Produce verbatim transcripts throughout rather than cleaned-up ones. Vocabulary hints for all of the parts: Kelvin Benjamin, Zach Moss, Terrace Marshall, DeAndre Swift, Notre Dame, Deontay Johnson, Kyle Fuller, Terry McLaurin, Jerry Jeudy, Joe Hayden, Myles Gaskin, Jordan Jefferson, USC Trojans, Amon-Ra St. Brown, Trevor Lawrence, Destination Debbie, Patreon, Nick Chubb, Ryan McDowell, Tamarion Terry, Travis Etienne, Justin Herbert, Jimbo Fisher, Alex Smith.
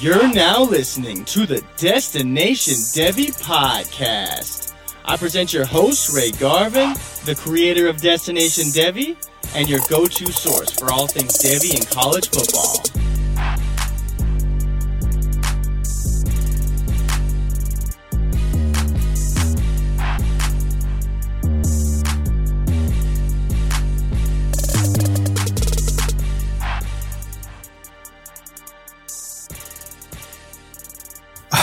You're now listening to the Destination Debbie podcast. I present your host, Ray Garvin, the creator of Destination Debbie, and your go-to source for all things Debbie and college football.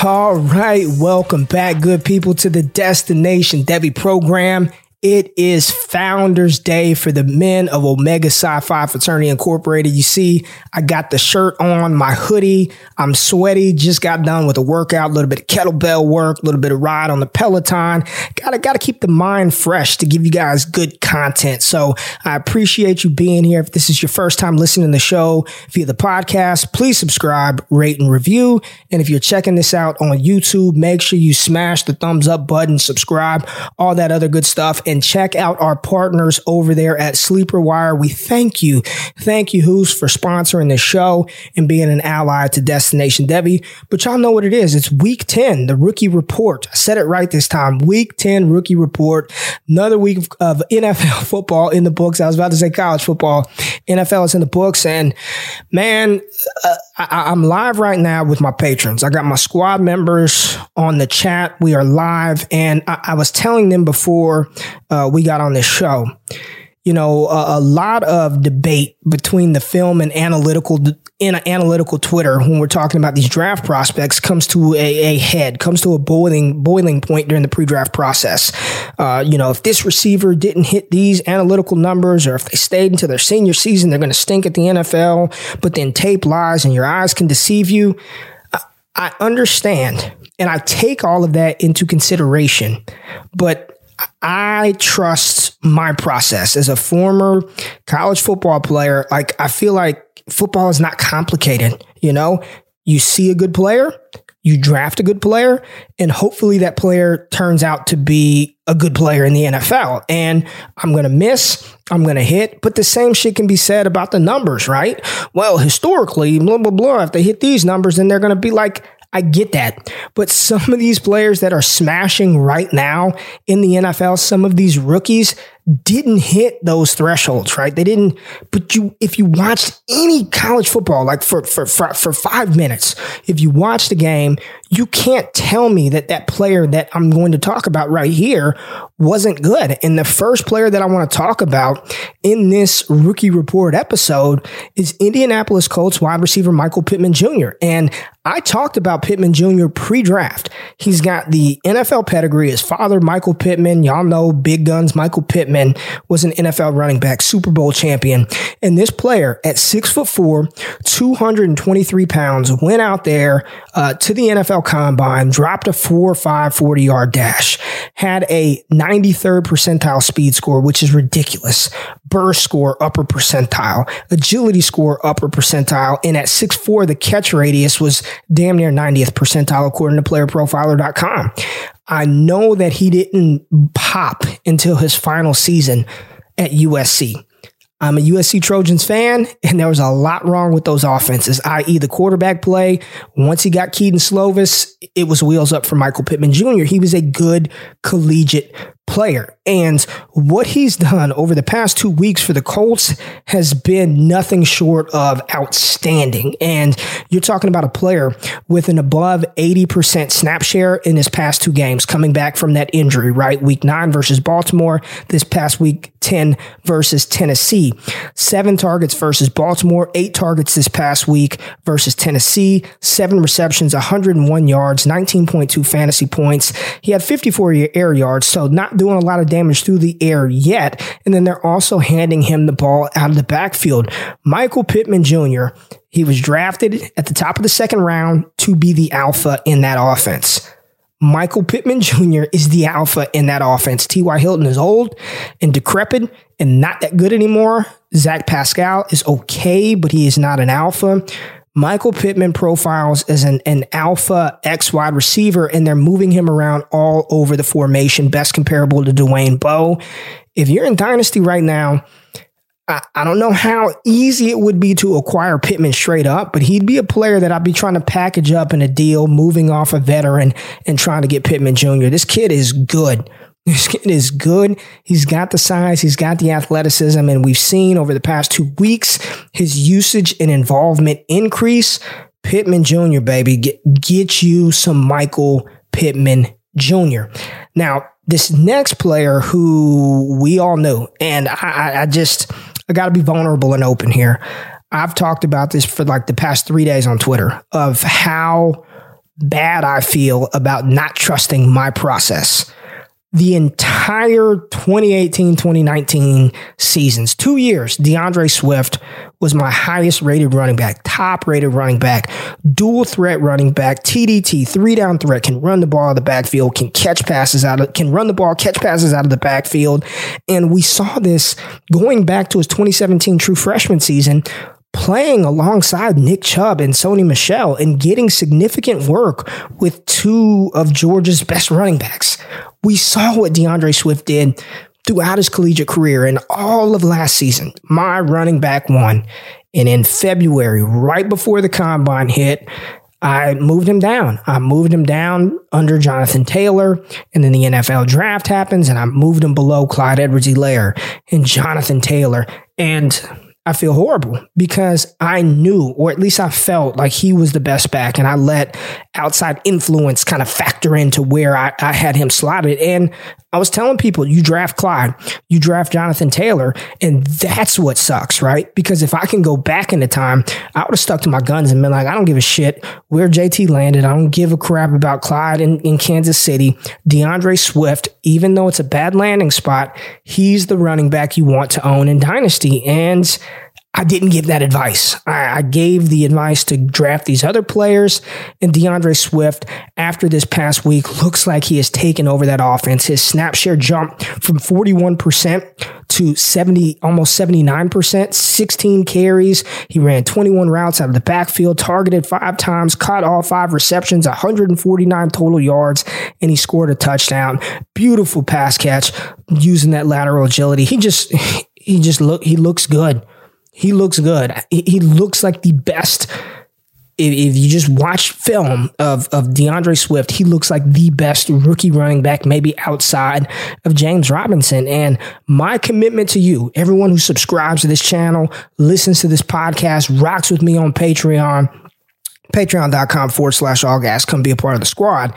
All right, welcome back, good people, to the Destination Debbie program. It is Founders Day for the men of Omega Psi Phi Fraternity Incorporated. You see, I got the shirt on, my hoodie. I'm sweaty. Just got done with a workout, a little bit of kettlebell work, a little bit of ride on the Peloton. Gotta, gotta keep the mind fresh to give you guys good content. So I appreciate you being here. If this is your first time listening to the show via the podcast, please subscribe, rate, and review. And if you're checking this out on YouTube, make sure you smash the thumbs up button, subscribe, all that other good stuff. And check out our partners over there at Sleeper Wire. We thank you. Thank you, Who's, for sponsoring the show and being an ally to Destination Debbie. But y'all know what it is. It's week ten, the rookie report. I said it right this time. Week ten rookie report. Another week of N F L football in the books. I was about to say college football. N F L is in the books. And man, uh, I- I'm live right now with my patrons. I got my squad members on the chat. We are live. And I, I was telling them before Uh, we got on this show, you know, uh, a lot of debate between the film and analytical in analytical Twitter when we're talking about these draft prospects comes to a, a head, comes to a boiling boiling point during the pre-draft process. Uh, you know, if this receiver didn't hit these analytical numbers, or if they stayed until their senior season, they're going to stink at the N F L. But then tape lies and your eyes can deceive you. I, I understand, and I take all of that into consideration, but I trust my process as a former college football player. Like, I feel like football is not complicated. You know, you see a good player, you draft a good player, and hopefully that player turns out to be a good player in the N F L. And I'm going to miss, I'm going to hit, but the same shit can be said about the numbers, right? Well, historically, blah, blah, blah. If they hit these numbers, then they're going to be like, I get that. But some of these players that are smashing right now in the N F L, some of these rookies didn't hit those thresholds, right? They didn't. But you, if you watched any college football, like for, for, for, for five minutes, if you watch the game, you can't tell me that that player that I'm going to talk about right here wasn't good. And the first player that I want to talk about in this rookie report episode is Indianapolis Colts wide receiver Michael Pittman Junior And I talked about Pittman Junior pre-draft. He's got the N F L pedigree. His father, Michael Pittman, y'all know big guns. Michael Pittman was an N F L running back, Super Bowl champion. And this player at six foot four, two hundred twenty-three pounds, went out there uh, to the N F L Combine, dropped a four five forty yard dash, had a ninety-third percentile speed score, which is ridiculous. Burst score, upper percentile. Agility score, upper percentile. And at six foot four, the catch radius was damn near ninetieth percentile, according to player profiler dot com. I know that he didn't pop until his final season at U S C. I'm a U S C Trojans fan, and there was a lot wrong with those offenses, that is the quarterback play. Once he got Keaton Slovis, it was wheels up for Michael Pittman Junior He was a good collegiate player, and what he's done over the past two weeks for the Colts has been nothing short of outstanding. And you're talking about a player with an above eighty percent snap share in his past two games, coming back from that injury, right? Week nine versus Baltimore, this past week ten versus Tennessee. Seven targets versus Baltimore, eight targets this past week versus Tennessee, seven receptions, one hundred one yards, nineteen point two fantasy points. He had fifty-four air yards, so not doing a lot of damage through the air yet. And then they're also handing him the ball out of the backfield. Michael Pittman Junior, he was drafted at the top of the second round to be the alpha in that offense. Michael Pittman Junior is the alpha in that offense. T Y. Hilton is old and decrepit and not that good anymore. Zach Pascal is okay, but he is not an alpha. Michael Pittman profiles as an, an alpha X wide receiver, and they're moving him around all over the formation, best comparable to Dwayne Bowe. If you're in Dynasty right now, I, I don't know how easy it would be to acquire Pittman straight up, but he'd be a player that I'd be trying to package up in a deal, moving off a veteran and trying to get Pittman Junior This kid is good. This kid is good. He's got the size. He's got the athleticism. And we've seen over the past two weeks, his usage and involvement increase. Pittman Junior, baby, get, get you some Michael Pittman Junior Now, this next player who we all knew, and I, I just, I got to be vulnerable and open here. I've talked about this for like the past three days on Twitter of how bad I feel about not trusting my process. The entire twenty eighteen twenty nineteen seasons, two years, DeAndre Swift was my highest rated running back, top rated running back, dual threat running back, T D T, three down threat, can run the ball out of the backfield, can catch passes out of, can run the ball, catch passes out of the backfield. And we saw this going back to his twenty seventeen true freshman season, playing alongside Nick Chubb and Sony Michel and getting significant work with two of Georgia's best running backs. We saw what DeAndre Swift did throughout his collegiate career and all of last season. My running back won. And in February, right before the combine hit, I moved him down. I moved him down under Jonathan Taylor, and then the N F L draft happens, and I moved him below Clyde Edwards-Helaire and Jonathan Taylor. And I feel horrible because I knew, or at least I felt like he was the best back, and I let outside influence kind of factor into where I, I had him slotted. And I was telling people, you draft Clyde, you draft Jonathan Taylor, and that's what sucks, right? Because if I can go back in the time, I would have stuck to my guns and been like, I don't give a shit where J T landed. I don't give a crap about Clyde in, in Kansas City. DeAndre Swift, even though it's a bad landing spot, he's the running back you want to own in Dynasty. And I didn't give that advice. I, I gave the advice to draft these other players, and DeAndre Swift, after this past week, looks like he has taken over that offense. His snap share jumped from forty-one percent to seventy, almost seventy-nine percent, sixteen carries. He ran twenty-one routes out of the backfield, targeted five times, caught all five receptions, one hundred forty-nine total yards, and he scored a touchdown. Beautiful pass catch using that lateral agility. He just, he just look, he looks good. He looks good. He looks like the best. If you just watch film of, of DeAndre Swift, he looks like the best rookie running back, maybe outside of James Robinson. And my commitment to you, everyone who subscribes to this channel, listens to this podcast, rocks with me on Patreon, patreon.com forward slash all gas, come be a part of the squad.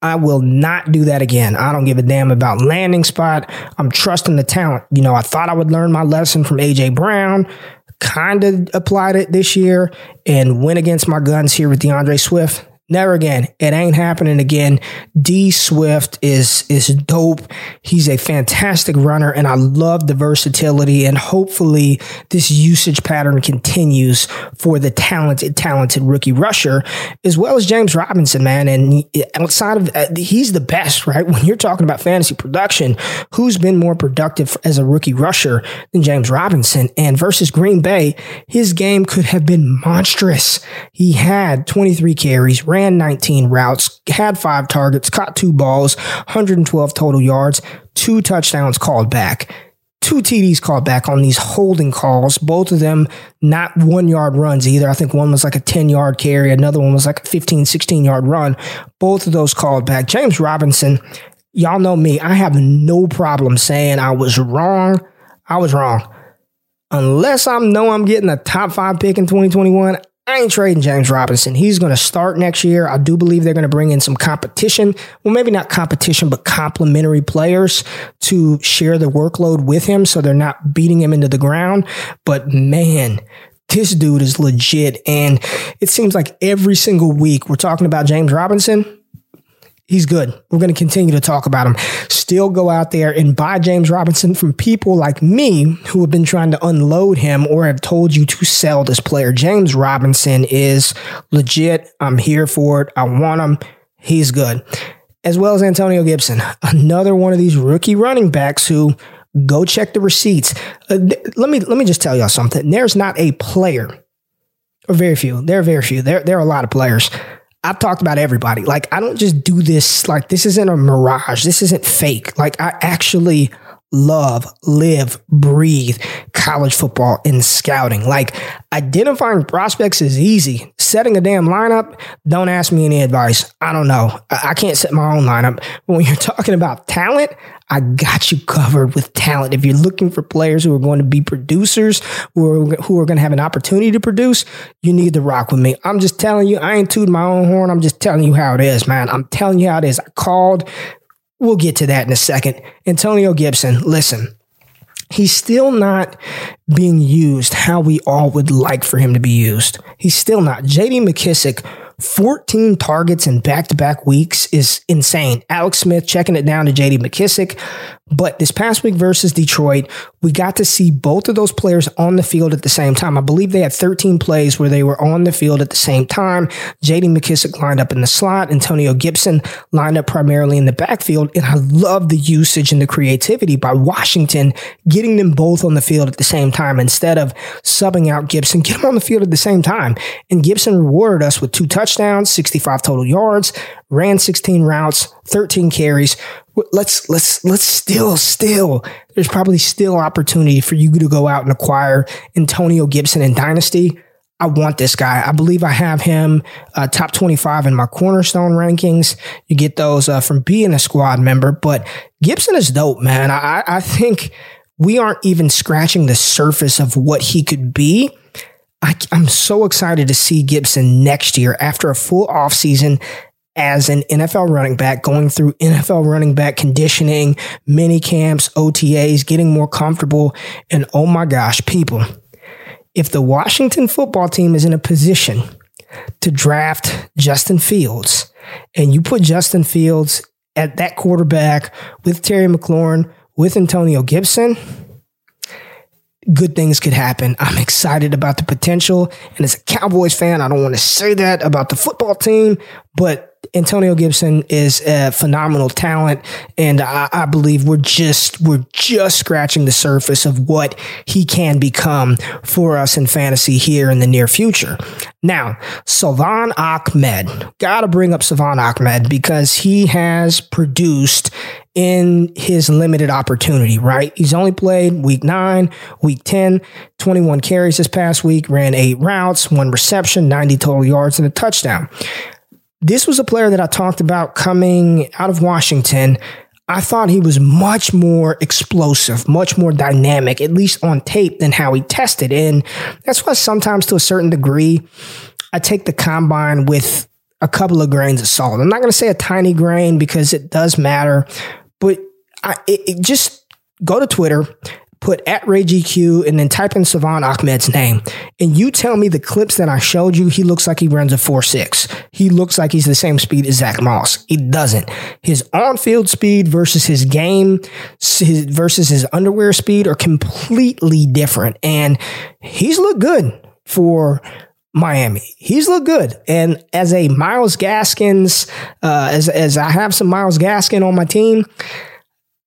I will not do that again. I don't give a damn about landing spot. I'm trusting the talent. You know, I thought I would learn my lesson from A J Brown. Kind of applied it this year and went against my guns here with DeAndre Swift. Never again. It ain't happening again. D Swift is is dope. He's a fantastic runner, and I love the versatility. And hopefully, this usage pattern continues for the talented, talented rookie rusher, as well as James Robinson, man. And outside of, he's the best, right? When you're talking about fantasy production, who's been more productive as a rookie rusher than James Robinson? And versus Green Bay, his game could have been monstrous. He had twenty-three carries, ran nineteen routes, had five targets, caught two balls, one hundred twelve total yards, two touchdowns called back. two T Ds called back on these holding calls, both of them not one-yard runs either. I think one was like a ten-yard carry. Another one was like a fifteen, sixteen-yard run. Both of those called back. James Robinson, y'all know me. I have no problem saying I was wrong. I was wrong. Unless I know I'm getting a top five pick in twenty twenty-one, I ain't trading James Robinson. He's going to start next year. I do believe they're going to bring in some competition. Well, maybe not competition, but complementary players to share the workload with him so they're not beating him into the ground. But man, this dude is legit. And it seems like every single week we're talking about James Robinson. He's good. We're going to continue to talk about him. Still go out there and buy James Robinson from people like me who have been trying to unload him or have told you to sell this player. James Robinson is legit. I'm here for it. I want him. He's good. As well as Antonio Gibson, another one of these rookie running backs who go check the receipts. Uh, th- let me let me just tell y'all something. There's not a player, or very few. There are very few. There, there are a lot of players. I've talked about everybody. Like, I don't just do this. Like, this isn't a mirage. This isn't fake. Like, I actually love, live, breathe college football and scouting. Like, identifying prospects is easy. Setting a damn lineup, don't ask me any advice. I don't know. I, I can't set my own lineup. But when you're talking about talent, I got you covered with talent. If you're looking for players who are going to be producers, who are, who are going to have an opportunity to produce, you need to rock with me. I'm just telling you, I ain't tooting my own horn. I'm just telling you how it is, man. I'm telling you how it is. I called. We'll get to that in a second. Antonio Gibson, listen, he's still not being used how we all would like for him to be used. He's still not. J D. McKissick, fourteen targets in back-to-back weeks is insane. Alex Smith checking it down to J D. McKissick. But this past week versus Detroit, we got to see both of those players on the field at the same time. I believe they had thirteen plays where they were on the field at the same time. J D. McKissick lined up in the slot. Antonio Gibson lined up primarily in the backfield. And I love the usage and the creativity by Washington, getting them both on the field at the same time instead of subbing out Gibson. Get him on the field at the same time. And Gibson rewarded us with two touchdowns, sixty-five total yards, ran sixteen routes, thirteen carries. Let's let's let's still still. There's probably still opportunity for you to go out and acquire Antonio Gibson in Dynasty. I want this guy. I believe I have him uh, top twenty-five in my cornerstone rankings. You get those uh, from being a squad member. But Gibson is dope, man. I I think we aren't even scratching the surface of what he could be. I, I'm so excited to see Gibson next year after a full offseason as an N F L running back, going through N F L running back conditioning, mini camps, O T As, getting more comfortable. And oh my gosh, people, if the Washington football team is in a position to draft Justin Fields and you put Justin Fields at that quarterback with Terry McLaurin, with Antonio Gibson, good things could happen. I'm excited about the potential. And as a Cowboys fan, I don't want to say that about the football team, but Antonio Gibson is a phenomenal talent, and I, I believe we're just we're just scratching the surface of what he can become for us in fantasy here in the near future. Now, Salvon Ahmed, gotta bring up Salvon Ahmed because he has produced in his limited opportunity, right? He's only played week nine, week ten, twenty-one carries this past week, ran eight routes, one reception, ninety total yards, and a touchdown. This was a player that I talked about coming out of Washington. I thought he was much more explosive, much more dynamic, at least on tape, than how he tested. And that's why sometimes to a certain degree, I take the combine with a couple of grains of salt. I'm not going to say a tiny grain because it does matter, but I, it, it just go to Twitter, put at RayGQ, and then type in Salvon Ahmed's name. And you tell me the clips that I showed you, he looks like he runs a four six. He looks like he's the same speed as Zach Moss. He doesn't. His on-field speed versus his game, his, versus his underwear speed are completely different. And he's looked good for Miami. He's looked good. And as a Myles Gaskins, uh, as, as I have some Myles Gaskin on my team,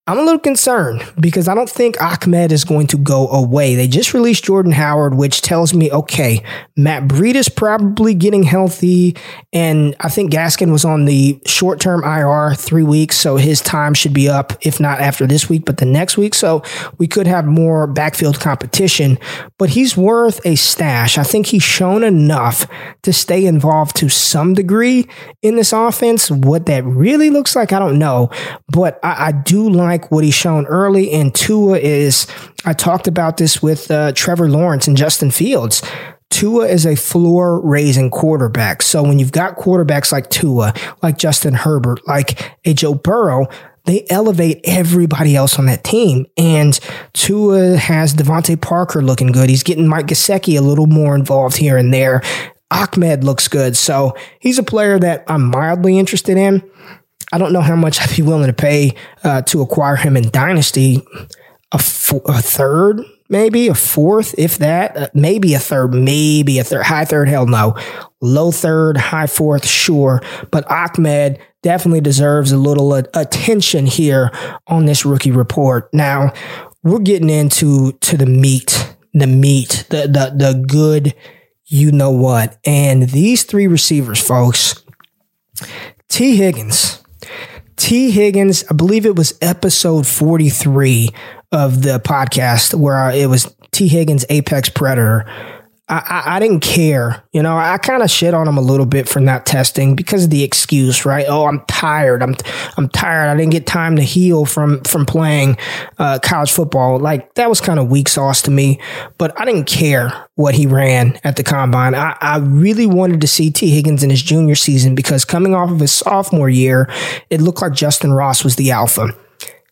I'm a little concerned because I don't think Ahmed is going to go away. They just released Jordan Howard, which tells me, okay, Matt Breed is probably getting healthy. And I think Gaskin was on the short-term I R three weeks. So his time should be up, if not after this week, but the next week. So we could have more backfield competition, but he's worth a stash. I think he's shown enough to stay involved to some degree in this offense. What that really looks like, I don't know, but I, I do like what he's shown early. And Tua is, I talked about this with uh, Trevor Lawrence and Justin Fields. Tua is a floor-raising quarterback. So when you've got quarterbacks like Tua, like Justin Herbert, like a Joe Burrow, they elevate everybody else on that team. And Tua has Devontae Parker looking good. He's getting Mike Gesicki a little more involved here and there. Ahmed looks good. So he's a player that I'm mildly interested in. I don't know how much I'd be willing to pay uh, to acquire him in Dynasty. A, fo- a third, maybe a fourth, if that, uh, maybe a third, maybe a third, high third, hell no. Low third, high fourth, sure. But Ahmed definitely deserves a little uh, attention here on this rookie report. Now, we're getting into to the meat, the meat, the the the good, you know what. And these three receivers, folks, T. Higgins. T. Higgins, I believe it was episode forty-three of the podcast where it was T. Higgins, Apex Predator. I, I, I didn't care. You know, I kind of shit on him a little bit for not testing because of the excuse, right? Oh, I'm tired. I'm I'm tired. I didn't get time to heal from, from playing uh, college football. Like, that was kind of weak sauce to me, but I didn't care what he ran at the combine. I, I really wanted to see T. Higgins in his junior season because coming off of his sophomore year, it looked like Justin Ross was the alpha.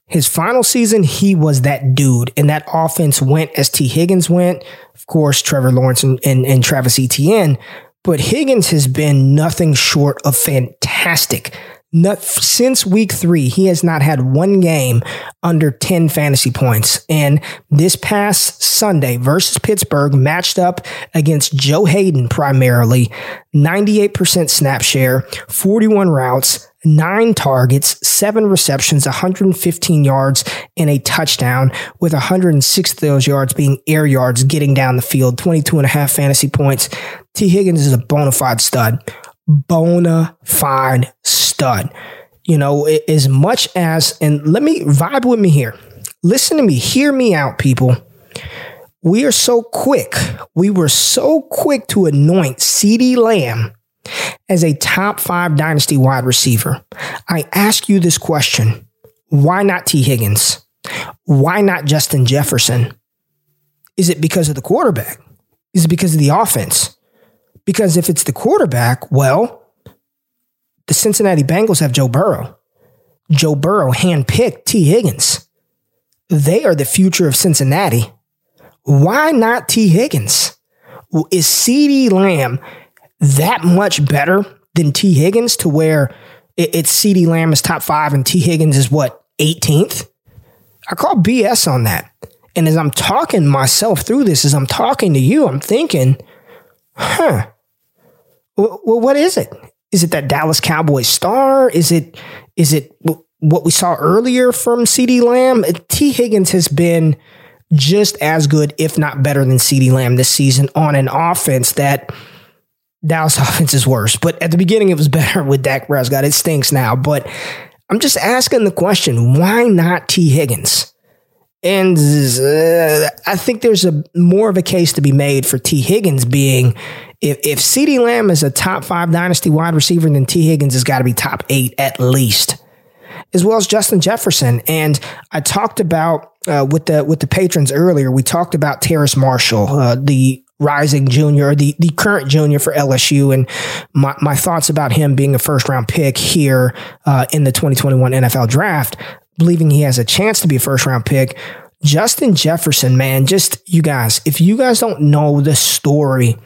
His final season, he was that dude, and that offense went as T. Higgins went. Of course, Trevor Lawrence and, and, and Travis Etienne, but Higgins has been nothing short of fantastic. Not, since week three, he has not had one game under ten fantasy points. And this past Sunday versus Pittsburgh matched up against Joe Hayden primarily, ninety-eight percent snap share, forty-one routes, nine targets, seven receptions, one hundred fifteen yards, and a touchdown, with one hundred six of those yards being air yards, getting down the field, twenty-two and a half fantasy points. T. Higgins is a bona fide stud. Bona fide stud. You know, as much as, and let me vibe with me here. Listen to me. Hear me out, people. We are so quick. We were so quick to anoint CeeDee Lamb as a top five dynasty wide receiver. I ask you this question. Why not T. Higgins? Why not Justin Jefferson? Is it because of the quarterback? Is it because of the offense? Because if it's the quarterback, well, the Cincinnati Bengals have Joe Burrow. Joe Burrow handpicked T. Higgins. They are the future of Cincinnati. Why not T. Higgins? Well, is CeeDee Lamb that much better than T. Higgins to where it's CeeDee Lamb is top five and T. Higgins is what, eighteenth? I call B S on that. And as I'm talking myself through this, as I'm talking to you, I'm thinking, huh, well, what is it? Is it that Dallas Cowboys star? Is it is it what we saw earlier from CeeDee Lamb? T. Higgins has been just as good, if not better than CeeDee Lamb this season on an offense that Dallas offense is worse, but at the beginning it was better with Dak Prescott. It stinks now, but I'm just asking the question, why not T. Higgins? And uh, I think there's a more of a case to be made for T. Higgins being, if, if CeeDee Lamb is a top five dynasty wide receiver, then T. Higgins has got to be top eight at least, as well as Justin Jefferson. And I talked about uh, with the with the patrons earlier, we talked about Terrace Marshall, uh, the rising junior, the, the current junior for L S U, and my, my thoughts about him being a first round pick here uh, in the twenty twenty-one N F L draft. Believing he has a chance to be a first round pick. Justin Jefferson, man, just you guys, if you guys don't know the story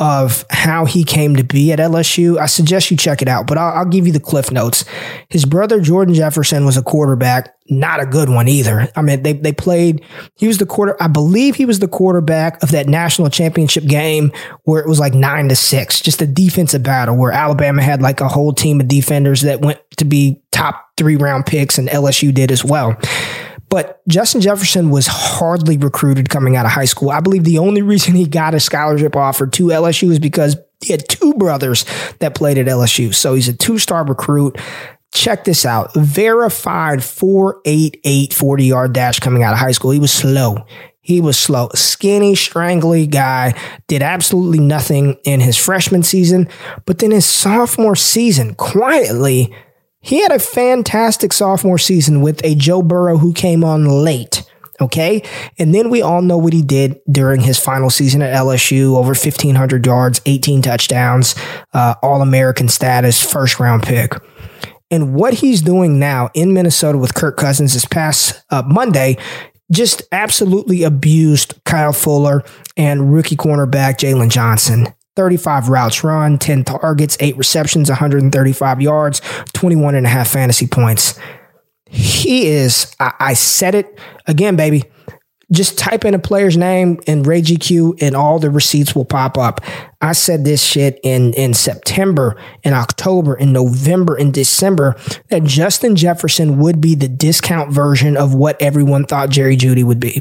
of how he came to be at L S U, I suggest you check it out, but I'll, I'll give you the cliff notes. His brother, Jordan Jefferson, was a quarterback, not a good one either. I mean, they, they played, he was the quarter, I believe he was the quarterback of that national championship game where it was like nine to six, just a defensive battle where Alabama had like a whole team of defenders that went to be top three-round picks, and L S U did as well. But Justin Jefferson was hardly recruited coming out of high school. I believe the only reason he got a scholarship offer to L S U is because he had two brothers that played at L S U. So he's a two-star recruit. Check this out. Verified four eighty-eight forty-yard dash coming out of high school. He was slow. He was slow. Skinny, strangly guy. Did absolutely nothing in his freshman season. But then his sophomore season, quietly, he had a fantastic sophomore season with a Joe Burrow who came on late. Okay. And then we all know what he did during his final season at L S U, over fifteen hundred yards, eighteen touchdowns, uh, All-American status, first round pick. And what he's doing now in Minnesota with Kirk Cousins this past uh, Monday, just absolutely abused Kyle Fuller and rookie cornerback Jaylon Johnson. thirty-five routes run, ten targets, eight receptions, one hundred thirty-five yards, twenty-one and a half fantasy points. He is, I, I said it again, baby, just type in a player's name and RayGQ and all the receipts will pop up. I said this shit in, in September, in October, in November, in December, that Justin Jefferson would be the discount version of what everyone thought Jerry Jeudy would be.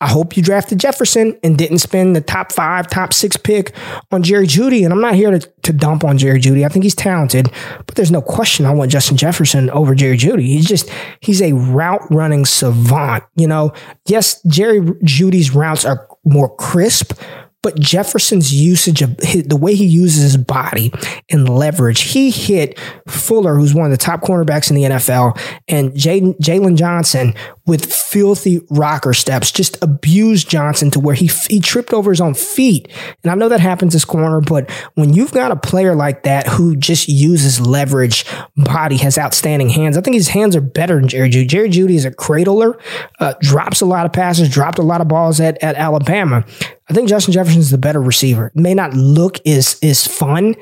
I hope you drafted Jefferson and didn't spend the top five, top six pick on Jerry Jeudy. And I'm not here to, to dump on Jerry Jeudy. I think he's talented, but there's no question I want Justin Jefferson over Jerry Jeudy. He's just, he's a route running savant. You know, yes, Jerry Judy's routes are more crisp, but Jefferson's usage of his, the way he uses his body and leverage, he hit Fuller, who's one of the top cornerbacks in the N F L, and Jaylon Johnson with filthy rocker steps, just abused Johnson to where he he tripped over his own feet. And I know that happens as corner, but when you've got a player like that who just uses leverage, body, has outstanding hands, I think his hands are better than Jerry Jeudy. Jerry Jeudy is a cradler, uh, drops a lot of passes, dropped a lot of balls at, at Alabama. I think Justin Jefferson is the better receiver. May not look as, as fun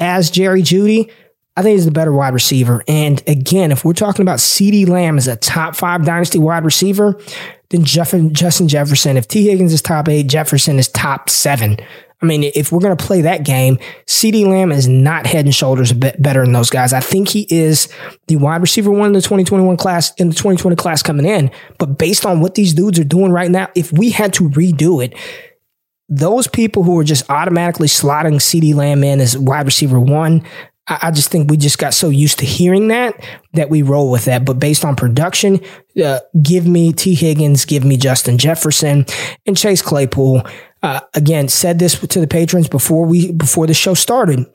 as Jerry Jeudy. I think he's the better wide receiver. And again, if we're talking about CeeDee Lamb as a top five dynasty wide receiver, then Jeff- Justin Jefferson, if T. Higgins is top eight, Jefferson is top seven. I mean, if we're going to play that game, CeeDee Lamb is not head and shoulders better than those guys. I think he is the wide receiver one in the twenty twenty-one class, in the twenty twenty class coming in. But based on what these dudes are doing right now, if we had to redo it, those people who are just automatically slotting CeeDee Lamb in as wide receiver one, I, I just think we just got so used to hearing that that we roll with that. But based on production, uh, give me T. Higgins, give me Justin Jefferson and Chase Claypool. Uh, again, said this to the patrons before we before the show started.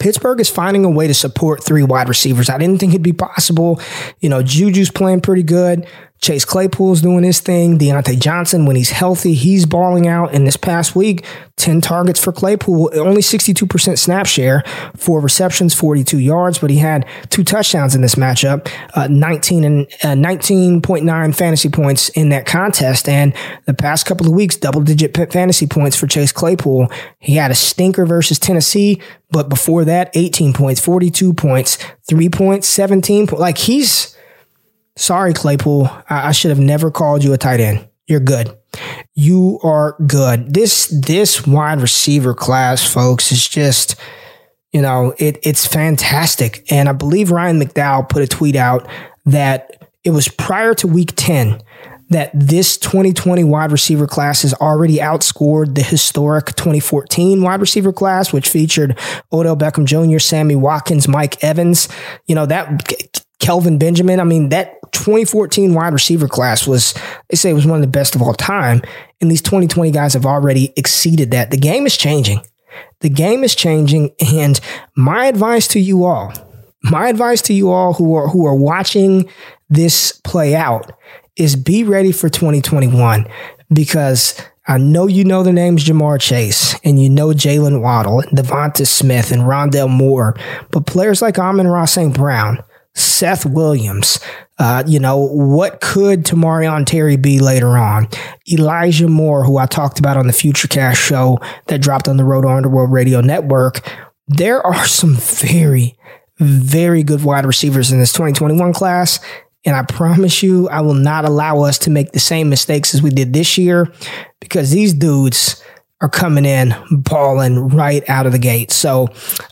Pittsburgh is finding a way to support three wide receivers. I didn't think it'd be possible. You know, Juju's playing pretty good. Chase Claypool's doing his thing. Deontay Johnson, when he's healthy, he's balling out. And this past week, ten targets for Claypool, only sixty-two percent snap share, four receptions, forty-two yards, but he had two touchdowns in this matchup, uh, nineteen and uh, nineteen point nine fantasy points in that contest. And the past couple of weeks, double digit fantasy points for Chase Claypool. He had a stinker versus Tennessee, but before that, eighteen points, forty-two points, three points, seventeen points. Like he's, sorry, Claypool, I should have never called you a tight end. You're good. You are good. This this wide receiver class, folks, is just, you know, it it's fantastic. And I believe Ryan McDowell put a tweet out that it was prior to week ten that this twenty twenty wide receiver class has already outscored the historic twenty fourteen wide receiver class, which featured Odell Beckham Junior, Sammy Watkins, Mike Evans. You know, that... Kelvin Benjamin. I mean, that twenty fourteen wide receiver class was, they say it was one of the best of all time. And these twenty twenty guys have already exceeded that. The game is changing. The game is changing. And my advice to you all, my advice to you all who are, who are watching this play out is be ready for twenty twenty-one, because I know you know the names Jamar Chase, and you know Jaylen Waddle, and Devonta Smith, and Rondell Moore, but players like Amon-Ra Saint Brown, Seth Williams, uh, you know, what could Tamarion Terry be later on? Elijah Moore, who I talked about on the Future Cast show that dropped on the Roto Underworld Radio Network. There are some very, very good wide receivers in this twenty twenty-one class. And I promise you, I will not allow us to make the same mistakes as we did this year, because these dudes are coming in balling right out of the gate. So,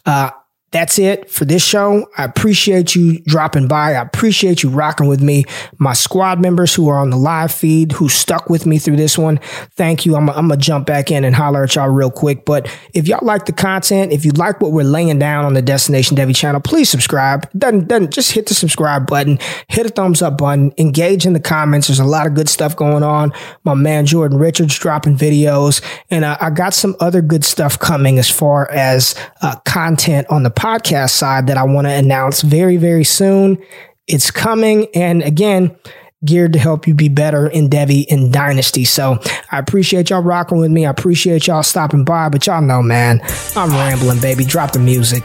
uh, That's it for this show. I appreciate you dropping by. I appreciate you rocking with me. My squad members who are on the live feed, who stuck with me through this one, thank you. I'm going to jump back in and holler at y'all real quick. But if y'all like the content, if you like what we're laying down on the Destination Debbie channel, please subscribe. Doesn't, doesn't, just hit the subscribe button, hit a thumbs up button, engage in the comments. There's a lot of good stuff going on. My man Jordan Richards dropping videos. And uh, I got some other good stuff coming as far as uh, content on the podcast. podcast side that I want to announce very, very soon. It's coming. And again, geared to help you be better in Debbie and Dynasty. So I appreciate y'all rocking with me. I appreciate y'all stopping by, but y'all know, man, I'm rambling, baby. Drop the music.